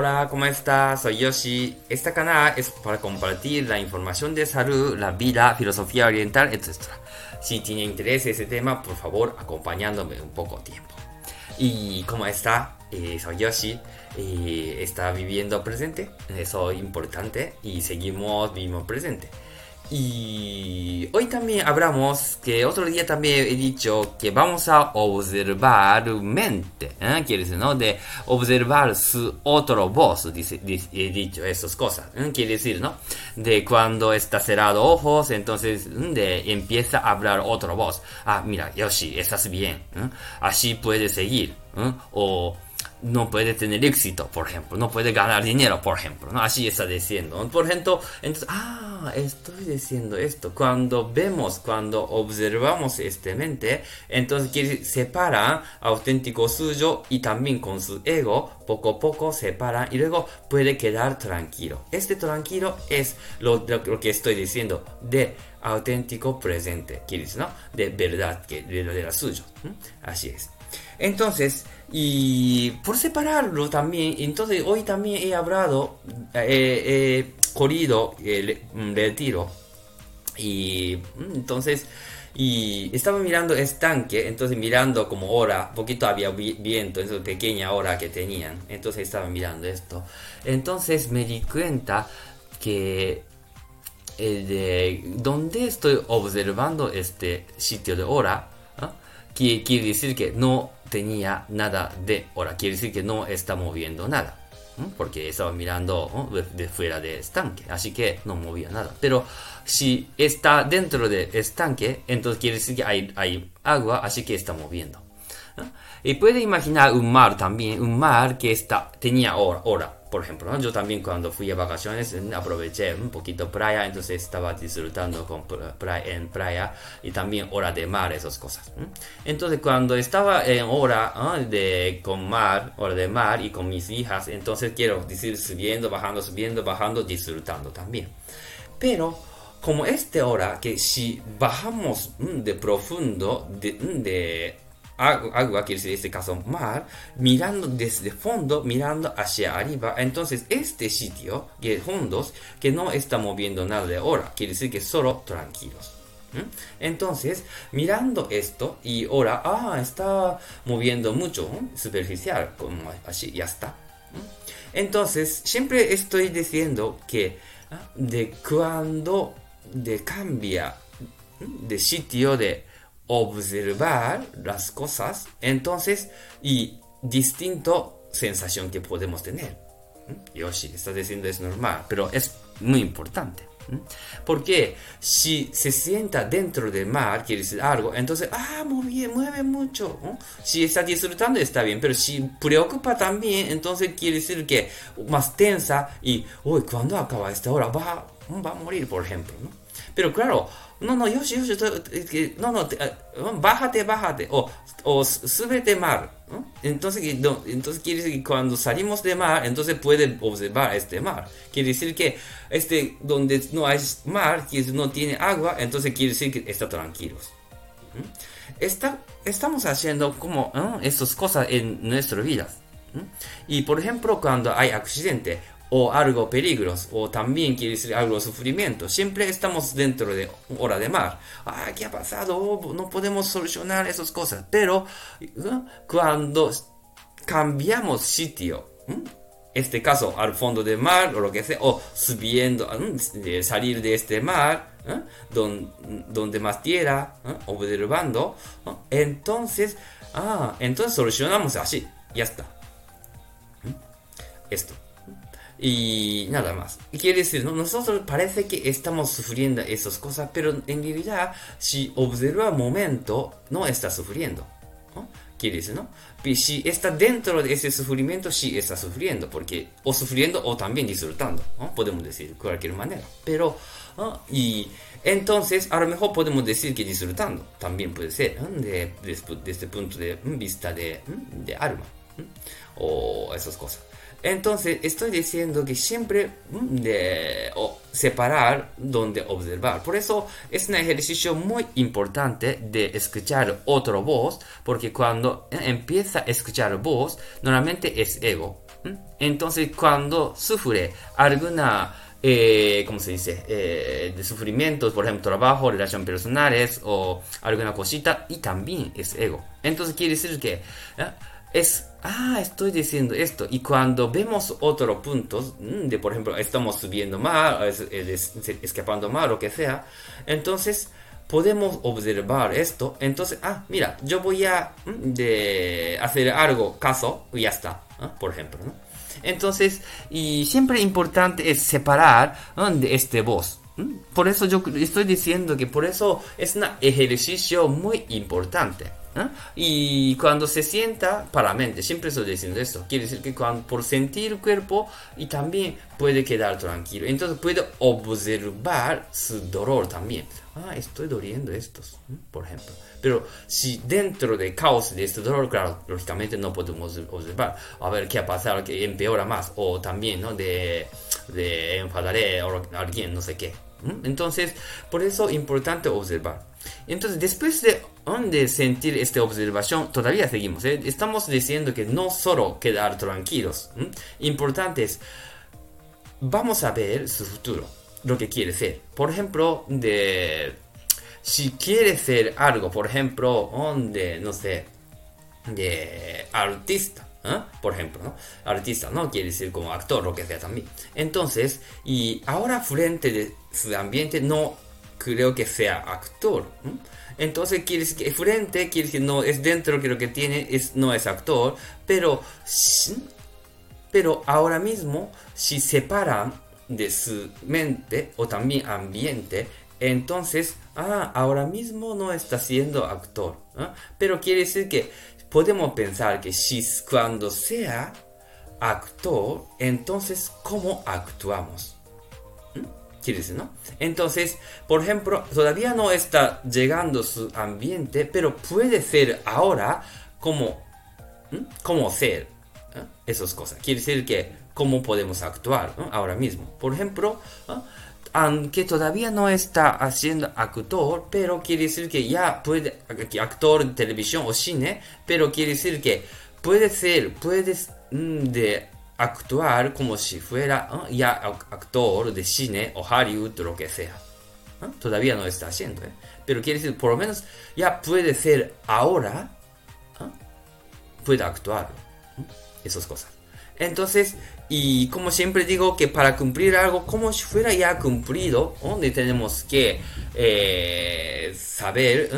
Hola, ¿cómo estás? Soy Yoshi. Este canal es para compartir la información de salud, la vida, filosofía oriental, etc. Si tiene interés en ese tema, por favor, acompañándome un poco tiempo. ¿Y cómo está? Soy Yoshi. Está viviendo presente. Eso es importante. Y seguimos viviendo presente. Y hoy también hablamos que otro día también he dicho que vamos a observar mente, quiere decir, ¿no? De observar su otro voz, he dicho esas cosas, quiere decir, ¿no? De cuando está cerrado ojos, entonces empieza a hablar otra voz. Ah, mira, Yoshi, estás bien, así puedes seguir, o no puede tener éxito, por ejemplo, no puede ganar dinero, por ejemplo, ¿no? Así está diciendo, por ejemplo. Entonces, estoy diciendo esto. Cuando vemos, cuando observamos esta mente, entonces que separan auténtico suyo y también con su ego, poco a poco separan y luego puede quedar tranquilo. Este tranquilo es lo que estoy diciendo de auténtico presente, ¿quieres, no? De verdad, que verdadera suyo. Así es. Entonces, y por separarlo también, entonces hoy también he hablado, corrido el retiro, y entonces, y estaba mirando estanque, entonces mirando como hora, poquito había viento, entonces pequeña hora que tenían, entonces estaba mirando esto, entonces me di cuenta que de donde estoy observando este sitio de hora, quiere decir que no tenía nada de hora, quiere decir que no está moviendo nada, porque estaba mirando de fuera de estanque, así que no movía nada. Pero si está dentro de estanque, entonces quiere decir que hay agua, así que está moviendo. Y puede imaginar un mar también, un mar que tenía hora. Por ejemplo, yo también cuando fui a vacaciones aproveché un poquito playa, entonces estaba disfrutando en playa y también hora de mar, esas cosas. Entonces cuando estaba en hora hora de mar y con mis hijas, entonces quiero decir subiendo, bajando, disfrutando también. Pero como esta hora que si bajamos de profundo de agua, quiere decir en este caso mar, mirando desde fondo, mirando hacia arriba, entonces este sitio de fondos que no está moviendo nada de hora, quiere decir que solo tranquilos. Entonces mirando esto y hora, está moviendo mucho, superficial, como así, ya está. Entonces siempre estoy diciendo que de cuando cambia de sitio de observar las cosas, entonces, y distinto sensación que podemos tener. Yoshi está diciendo es normal, pero es muy importante. Porque si se sienta dentro del mar, quiere decir algo, entonces, mueve mucho. Si está disfrutando está bien, pero si preocupa también, entonces quiere decir que más tensa y, cuando acaba esta hora va a morir, por ejemplo, ¿no? Pero claro, no, Yoshi, bájate, o súbete mar, ¿no? Entonces, entonces quiere decir que cuando salimos de mar, entonces puede observar este mar. Quiere decir que donde no hay mar, quiere decir no tiene agua, entonces quiere decir que está tranquilos. Estamos haciendo como estas cosas en nuestras vidas. Y por ejemplo, cuando hay accidente, o algo peligros, o también quiere decir algo sufrimiento, siempre estamos dentro de hora de mar. ¿Qué ha pasado? No podemos solucionar esas cosas. Pero cuando cambiamos sitio, este caso al fondo del mar o lo que sea, o subiendo, salir de este mar, donde más tierra, observando, entonces solucionamos así, ya está. Esto y nada más. Quiere decir, ¿no? Nosotros parece que estamos sufriendo esas cosas, pero en realidad, si observa un momento, no está sufriendo, ¿no? Quiere decir, ¿no? Si está dentro de ese sufrimiento, sí está sufriendo, porque o sufriendo o también disfrutando, ¿no? Podemos decir de cualquier manera, pero, ¿no? Y entonces, a lo mejor podemos decir que disfrutando también puede ser, ¿no? Desde este punto de vista de alma, ¿no? O esas cosas. Entonces estoy diciendo que siempre separar donde observar. Por eso es un ejercicio muy importante de escuchar otra voz, porque cuando empieza a escuchar voz, normalmente es ego, Entonces, cuando sufre alguna ¿cómo se dice? De sufrimientos, por ejemplo, trabajo, relaciones personales o alguna cosita, y también es ego. Entonces quiere decir que es, estoy diciendo esto. Y cuando vemos otros puntos, de por ejemplo, estamos subiendo mal, escapando mal, lo que sea, entonces podemos observar esto. Entonces, mira, yo voy a hacer algo, caso, y ya está, por ejemplo, ¿no? Entonces, y siempre importante es separar de este voz. Por eso yo estoy diciendo que por eso es un ejercicio muy importante. Y cuando se sienta para la mente, siempre estoy diciendo esto, quiere decir que cuando, por sentir el cuerpo, y también puede quedar tranquilo, entonces puede observar su dolor también. Estoy doliendo estos, por ejemplo. Pero si dentro de caos de este dolor, claro, lógicamente no podemos observar, a ver qué ha pasado, que empeora más, o también, ¿no? de enfadaré a alguien, no sé qué. Entonces, por eso es importante observar. Entonces, después de sentir esta observación, todavía seguimos, estamos diciendo que no solo quedar tranquilos, importante es, vamos a ver su futuro, lo que quiere ser. Por ejemplo, si quiere ser algo, por ejemplo, no sé, de artista, por ejemplo, ¿no? Artista, ¿no? Quiere decir como actor, lo que sea también. Entonces, y ahora frente de su ambiente, no creo que sea actor. Entonces, quieres que frente, quieres que no es dentro, que lo que tiene es, no es actor, pero ahora mismo, si separan de su mente o también ambiente, entonces, ahora mismo no está siendo actor, pero quiere decir que podemos pensar que si cuando sea actor, entonces ¿cómo actuamos? Quiere decir, ¿no? Entonces, por ejemplo, todavía no está llegando su ambiente, pero puede ser ahora como ser, esas cosas. Quiere decir que cómo podemos actuar, ¿no? Ahora mismo. Por ejemplo, aunque todavía no está haciendo actor, pero quiere decir que ya puede, actor de televisión o cine, pero quiere decir que puede actuar como si fuera ya actor de cine o Hollywood, lo que sea. Todavía no está haciendo, pero quiere decir, por lo menos ya puede ser ahora, puede actuar, esas cosas. Entonces, y como siempre digo, que para cumplir algo como si fuera ya cumplido, donde tenemos que saber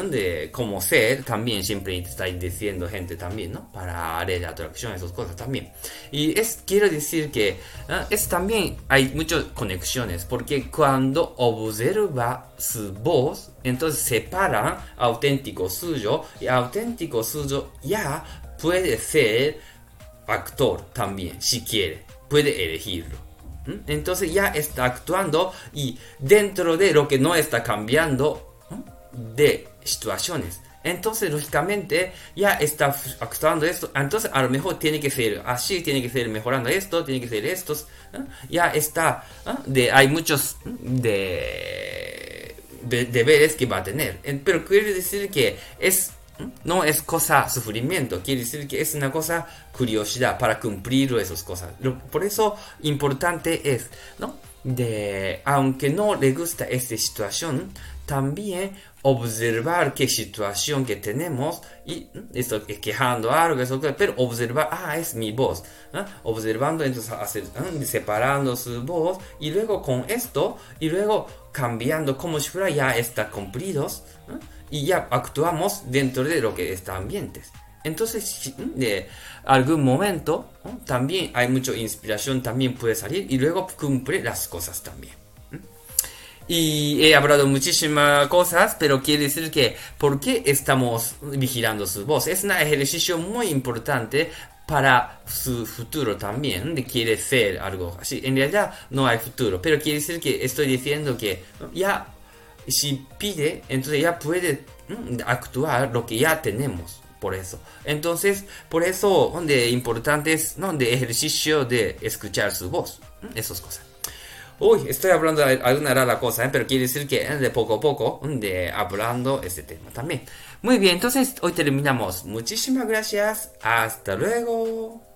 cómo ser, también siempre está diciendo gente también, ¿no? Para ley de atracción, esas cosas también. Y quiero decir que es también hay muchas conexiones, porque cuando observa su voz, entonces separa auténtico suyo, y auténtico suyo ya puede ser actor también, si quiere, puede elegirlo. Entonces ya está actuando, y dentro de lo que no está cambiando de situaciones, entonces lógicamente ya está actuando esto. Entonces a lo mejor tiene que ser así, tiene que ser mejorando esto, tiene que ser estos, ya está, hay muchos de deberes que va a tener, pero quiere decir que no es cosa sufrimiento, quiere decir que es una cosa curiosidad para cumplir esas cosas. Por eso importante es, ¿no? Aunque no le gusta esta situación, también observar qué situación que tenemos, y esto quejando algo, eso, pero observar, es mi voz, observando, entonces separando su voz, y luego con esto, y luego cambiando como si fuera ya está cumplidos, y ya actuamos dentro de lo que está ambientes. Entonces, de algún momento, también hay mucha inspiración, también puede salir, y luego cumple las cosas también. Y he hablado muchísimas cosas, pero quiere decir que ¿por qué estamos vigilando su voz? Es un ejercicio muy importante para su futuro también, de quiere ser algo así. En realidad no hay futuro, pero quiere decir que estoy diciendo que ya, si pide, entonces ya puede actuar lo que ya tenemos, por eso. Entonces, por eso importante es, ¿no? De ejercicio de escuchar su voz, esas cosas. Uy, estoy hablando de alguna rara cosa, pero quiere decir que de poco a poco hablando este tema también. Muy bien, entonces hoy terminamos. Muchísimas gracias. Hasta luego.